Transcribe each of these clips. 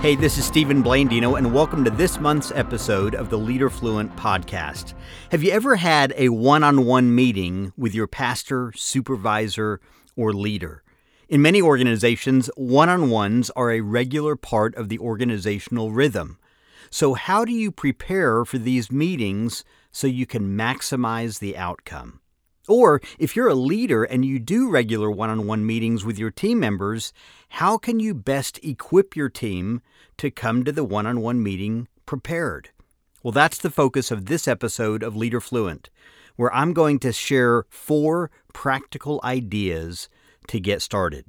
Hey, this is Stephen Blandino, and welcome to this month's episode of the Leader Fluent Podcast. Have you ever had a one-on-one meeting with your pastor, supervisor, or leader? In many organizations, one-on-ones are a regular part of the organizational rhythm. So how do you prepare for these meetings so you can maximize the outcome? Or if you're a leader and you do regular one-on-one meetings with your team members, how can you best equip your team to come to the one-on-one meeting prepared? Well, that's the focus of this episode of Leader Fluent, where I'm going to share 4 practical ideas to get started.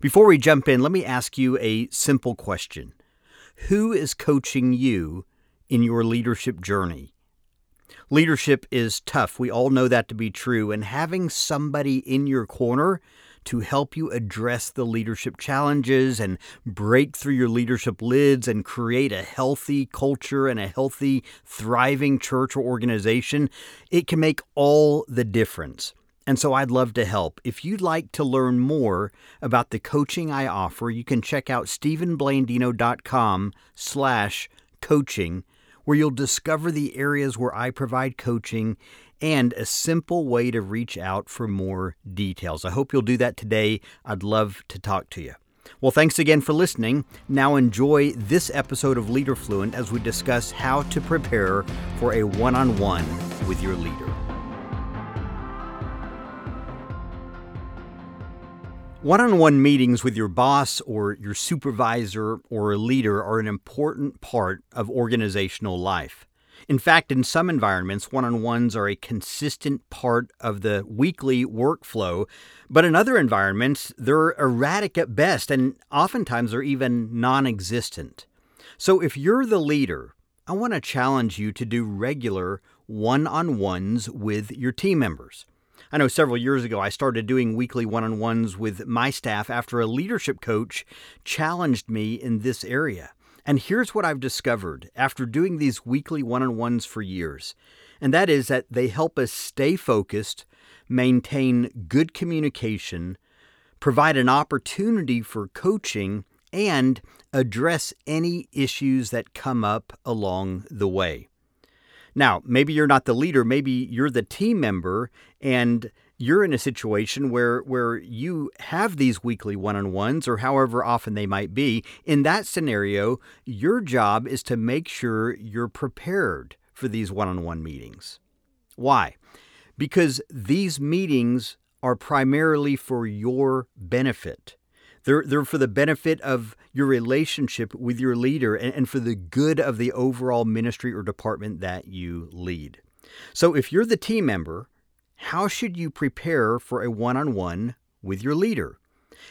Before we jump in, let me ask you a simple question. Who is coaching you in your leadership journey? Leadership is tough. We all know that to be true. And having somebody in your corner to help you address the leadership challenges and break through your leadership lids and create a healthy culture and a healthy, thriving church or organization, it can make all the difference. And so I'd love to help. If you'd like to learn more about the coaching I offer, you can check out stephenblandino.com/coaching. where you'll discover the areas where I provide coaching and a simple way to reach out for more details. I hope you'll do that today. I'd love to talk to you. Well, thanks again for listening. Now enjoy this episode of Leader Fluent as we discuss how to prepare for a one-on-one with your leader. One-on-one meetings with your boss or your supervisor or a leader are an important part of organizational life. In fact, in some environments, one-on-ones are a consistent part of the weekly workflow, but in other environments, they're erratic at best and oftentimes are even non-existent. So if you're the leader, I want to challenge you to do regular one-on-ones with your team members. I know several years ago I started doing weekly one-on-ones with my staff after a leadership coach challenged me in this area. And here's what I've discovered after doing these weekly one-on-ones for years, and that is that they help us stay focused, maintain good communication, provide an opportunity for coaching, and address any issues that come up along the way. Now, maybe you're not the leader, maybe you're the team member, and you're in a situation where you have these weekly one-on-ones or however often they might be. In that scenario, your job is to make sure you're prepared for these one-on-one meetings. Why? Because these meetings are primarily for your benefit. They're for the benefit of your relationship with your leader and for the good of the overall ministry or department that you lead. So if you're the team member, how should you prepare for a one-on-one with your leader?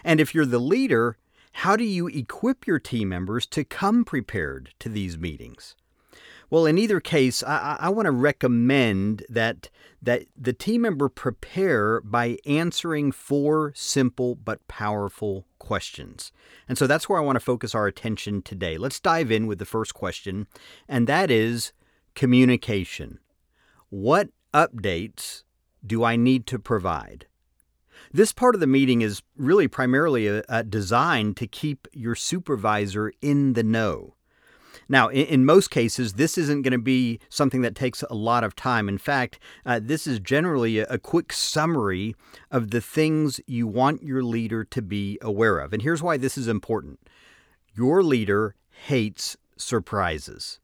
And if you're the leader, how do you equip your team members to come prepared to these meetings? Well, in either case, I want to recommend that the team member prepare by answering 4 simple but powerful questions. And so that's where I want to focus our attention today. Let's dive in with the first question, and that is communication. What updates do I need to provide? This part of the meeting is really primarily designed to keep your supervisor in the know. Now, in most cases, this isn't going to be something that takes a lot of time. In fact, this is generally a quick summary of the things you want your leader to be aware of. And here's why this is important. Your leader hates surprises.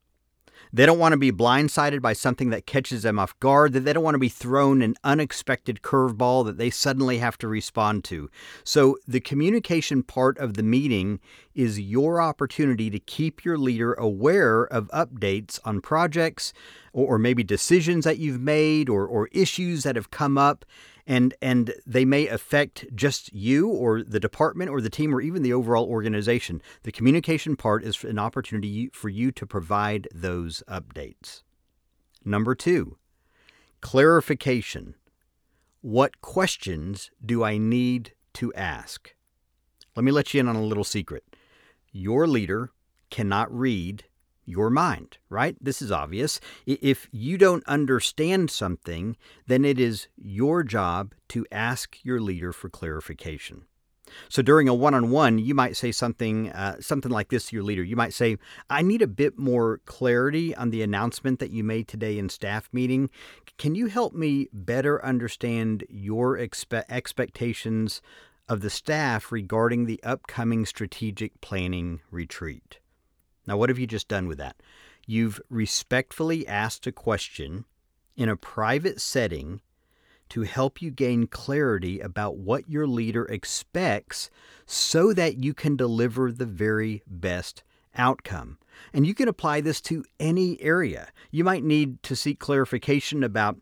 They don't want to be blindsided by something that catches them off guard. They don't want to be thrown an unexpected curveball that they suddenly have to respond to. So the communication part of the meeting is your opportunity to keep your leader aware of updates on projects or maybe decisions that you've made or issues that have come up. And they may affect just you or the department or the team or even the overall organization. The communication part is an opportunity for you to provide those updates. Number 2, clarification. What questions do I need to ask? Let me let you in on a little secret. Your leader cannot read your mind, right? This is obvious. If you don't understand something, then it is your job to ask your leader for clarification. So during a one-on-one, you might say something like this to your leader. You might say, I need a bit more clarity on the announcement that you made today in staff meeting. Can you help me better understand your expectations of the staff regarding the upcoming strategic planning retreat? Now, what have you just done with that? You've respectfully asked a question in a private setting to help you gain clarity about what your leader expects so that you can deliver the very best outcome. And you can apply this to any area. You might need to seek clarification about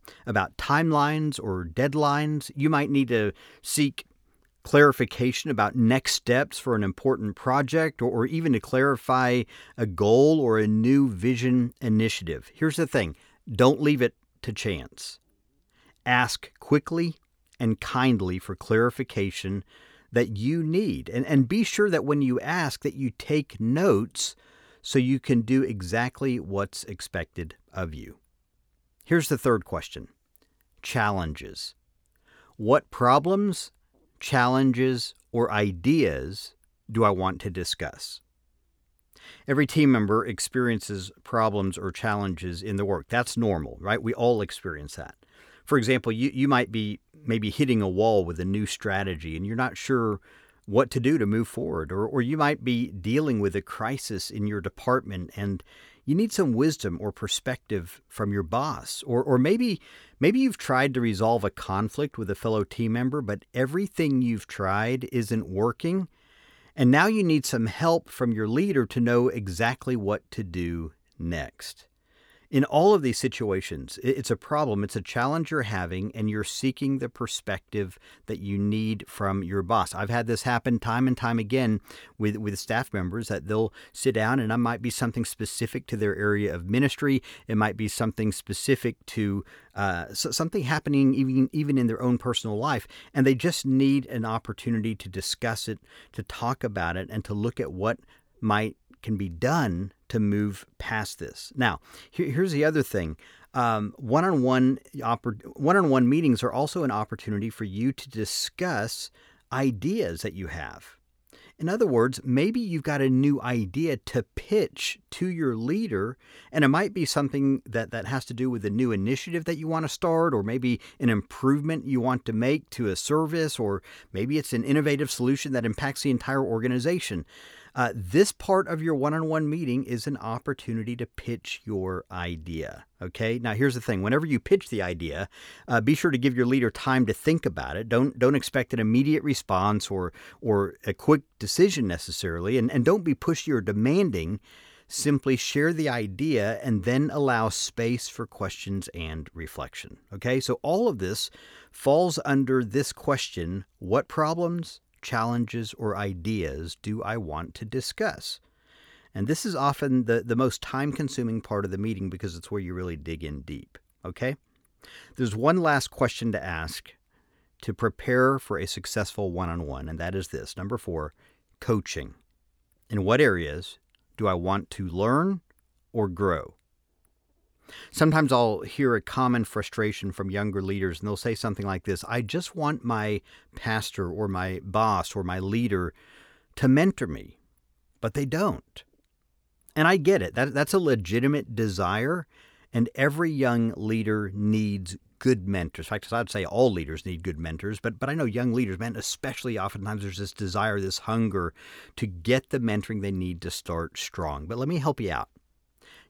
timelines or deadlines. You might need to seek clarification about next steps for an important project, or even to clarify a goal or a new vision initiative. Here's the thing. Don't leave it to chance. Ask quickly and kindly for clarification that you need. And be sure that when you ask that you take notes so you can do exactly what's expected of you. Here's the third question. Challenges. What problems, challenges, or ideas do I want to discuss? Every team member experiences problems or challenges in the work. That's normal, right? We all experience that. For example, you might be maybe hitting a wall with a new strategy and you're not sure what to do to move forward, or you might be dealing with a crisis in your department and you need some wisdom or perspective from your boss, or maybe you've tried to resolve a conflict with a fellow team member, but everything you've tried isn't working, and now you need some help from your leader to know exactly what to do next. In all of these situations, it's a problem, it's a challenge you're having, and you're seeking the perspective that you need from your boss. I've had this happen time and time again with staff members, that they'll sit down and it might be something specific to their area of ministry. It might be something specific to something happening even in their own personal life, and they just need an opportunity to discuss it, to talk about it, and to look at what might can be done to move past this. Now, here's the other thing. One-on-one meetings are also an opportunity for you to discuss ideas that you have. In other words, maybe you've got a new idea to pitch to your leader, and it might be something that has to do with a new initiative that you want to start, or maybe an improvement you want to make to a service, or maybe it's an innovative solution that impacts the entire organization. This part of your one-on-one meeting is an opportunity to pitch your idea. Okay. Now, here's the thing. Whenever you pitch the idea, be sure to give your leader time to think about it. Don't expect an immediate response or a quick decision necessarily. And don't be pushy or demanding. Simply share the idea and then allow space for questions and reflection. Okay. So all of this falls under this question: what problems, challenges, or ideas do I want to discuss? And this is often the most time-consuming part of the meeting, because it's where you really dig in deep, okay? There's one last question to ask to prepare for a successful one-on-one, and that is this. Number 4, coaching. In what areas do I want to learn or grow? Sometimes I'll hear a common frustration from younger leaders, and they'll say something like this: I just want my pastor or my boss or my leader to mentor me, but they don't. And I get it. That's a legitimate desire, and every young leader needs good mentors. In fact, I'd say all leaders need good mentors, but I know young leaders, man, especially oftentimes there's this desire, this hunger to get the mentoring they need to start strong. But let me help you out.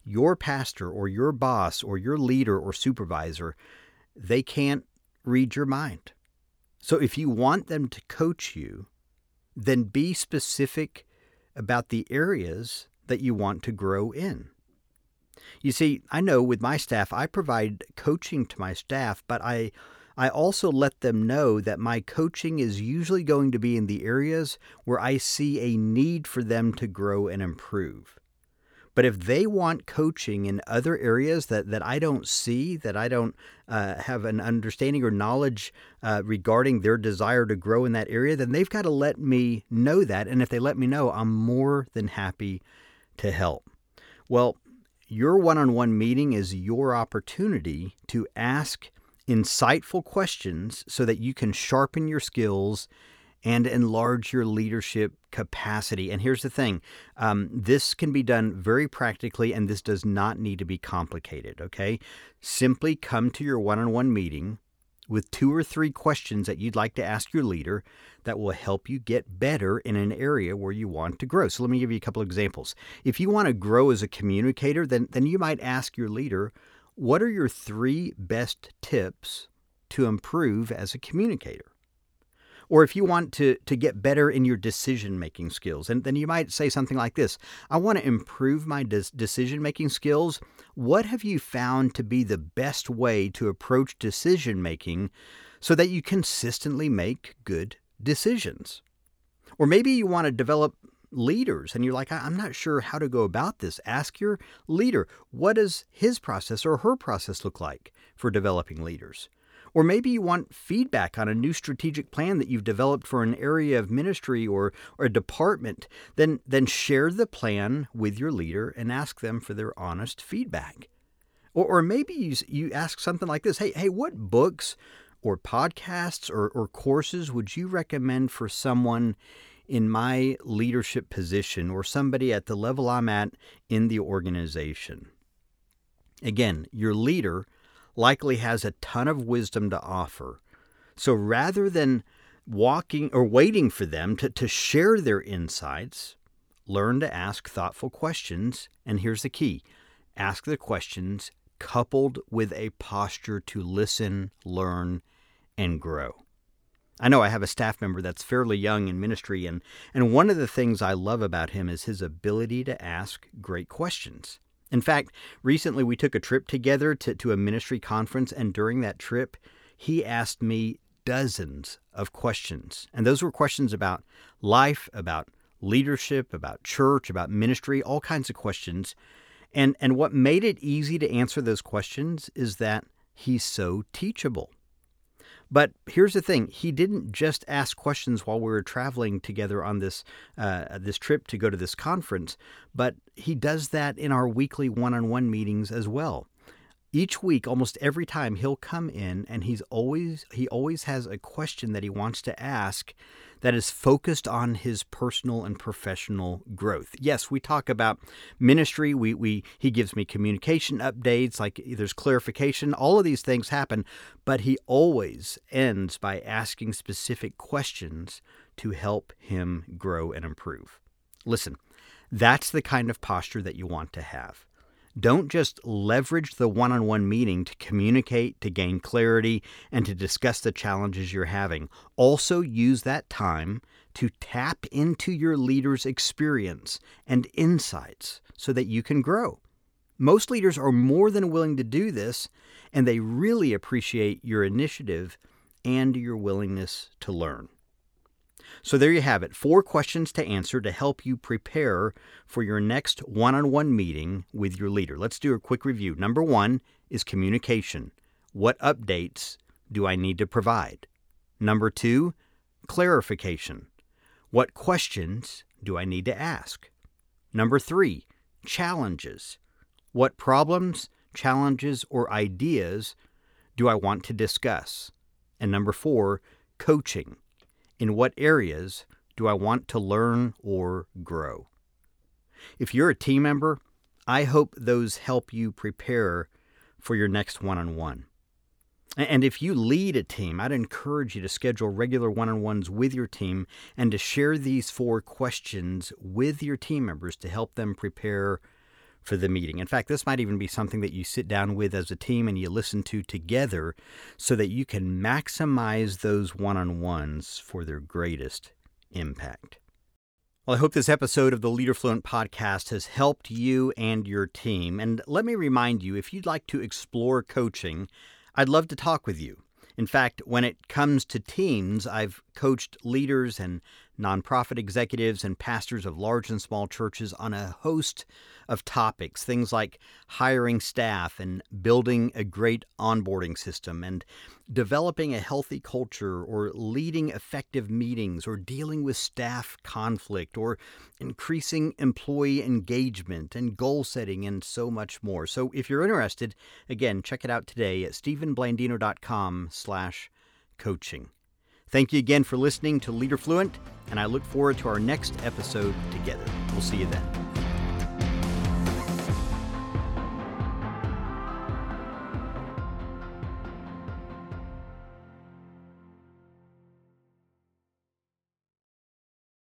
Your pastor or your boss or your leader or supervisor, they can't read your mind. So if you want them to coach you, then be specific about the areas that you want to grow in. You see, I know with my staff, I provide coaching to my staff, but I also let them know that my coaching is usually going to be in the areas where I see a need for them to grow and improve. But if they want coaching in other areas that I don't see, that I don't have an understanding or knowledge regarding their desire to grow in that area, then they've got to let me know that. And if they let me know, I'm more than happy to help. Well, your one-on-one meeting is your opportunity to ask insightful questions so that you can sharpen your skills and enlarge your leadership capacity. And here's the thing, this can be done very practically, and this does not need to be complicated, okay? Simply come to your one-on-one meeting with 2 or 3 questions that you'd like to ask your leader that will help you get better in an area where you want to grow. So let me give you a couple of examples. If you want to grow as a communicator, then you might ask your leader, what are your 3 best tips to improve as a communicator? Or if you want to get better in your decision-making skills, and then you might say something like this, I want to improve my decision-making skills. What have you found to be the best way to approach decision-making so that you consistently make good decisions? Or maybe you want to develop leaders, and you're like, I'm not sure how to go about this. Ask your leader, what does his process or her process look like for developing leaders? Or maybe you want feedback on a new strategic plan that you've developed for an area of ministry or a department. Then share the plan with your leader and ask them for their honest feedback. Or maybe you ask something like this, hey, what books or podcasts or courses would you recommend for someone in my leadership position or somebody at the level I'm at in the organization? Again, your leader likely has a ton of wisdom to offer. So rather than walking or waiting for them to share their insights, learn to ask thoughtful questions. And here's the key. Ask the questions coupled with a posture to listen, learn, and grow. I know I have a staff member that's fairly young in ministry, and one of the things I love about him is his ability to ask great questions. In fact, recently we took a trip together to a ministry conference, and during that trip, he asked me dozens of questions. And those were questions about life, about leadership, about church, about ministry, all kinds of questions. And what made it easy to answer those questions is that he's so teachable. But here's the thing. He didn't just ask questions while we were traveling together on this trip to go to this conference, but he does that in our weekly one-on-one meetings as well. Each week, almost every time, he'll come in and he always has a question that he wants to ask that is focused on his personal and professional growth. Yes, we talk about ministry. He gives me communication updates, like there's clarification. All of these things happen, but he always ends by asking specific questions to help him grow and improve. Listen, that's the kind of posture that you want to have. Don't just leverage the one-on-one meeting to communicate, to gain clarity, and to discuss the challenges you're having. Also use that time to tap into your leader's experience and insights so that you can grow. Most leaders are more than willing to do this, and they really appreciate your initiative and your willingness to learn. So there you have it, 4 questions to answer to help you prepare for your next one-on-one meeting with your leader. Let's do a quick review. Number 1 is communication. What updates do I need to provide? Number 2, clarification. What questions do I need to ask? Number 3, challenges. What problems, challenges, or ideas do I want to discuss? And number 4, coaching. In what areas do I want to learn or grow? If you're a team member, I hope those help you prepare for your next one-on-one. And if you lead a team, I'd encourage you to schedule regular one-on-ones with your team and to share these 4 questions with your team members to help them prepare for the meeting. In fact, this might even be something that you sit down with as a team and you listen to together so that you can maximize those one-on-ones for their greatest impact. Well, I hope this episode of the Leader Fluent podcast has helped you and your team. And let me remind you, if you'd like to explore coaching, I'd love to talk with you. In fact, when it comes to teams, I've coached leaders and nonprofit executives and pastors of large and small churches on a host of topics, things like hiring staff and building a great onboarding system and developing a healthy culture or leading effective meetings or dealing with staff conflict or increasing employee engagement and goal setting and so much more. So if you're interested, again, check it out today at stephenblandino.com/coaching. Thank you again for listening to Leader Fluent, and I look forward to our next episode together. We'll see you then.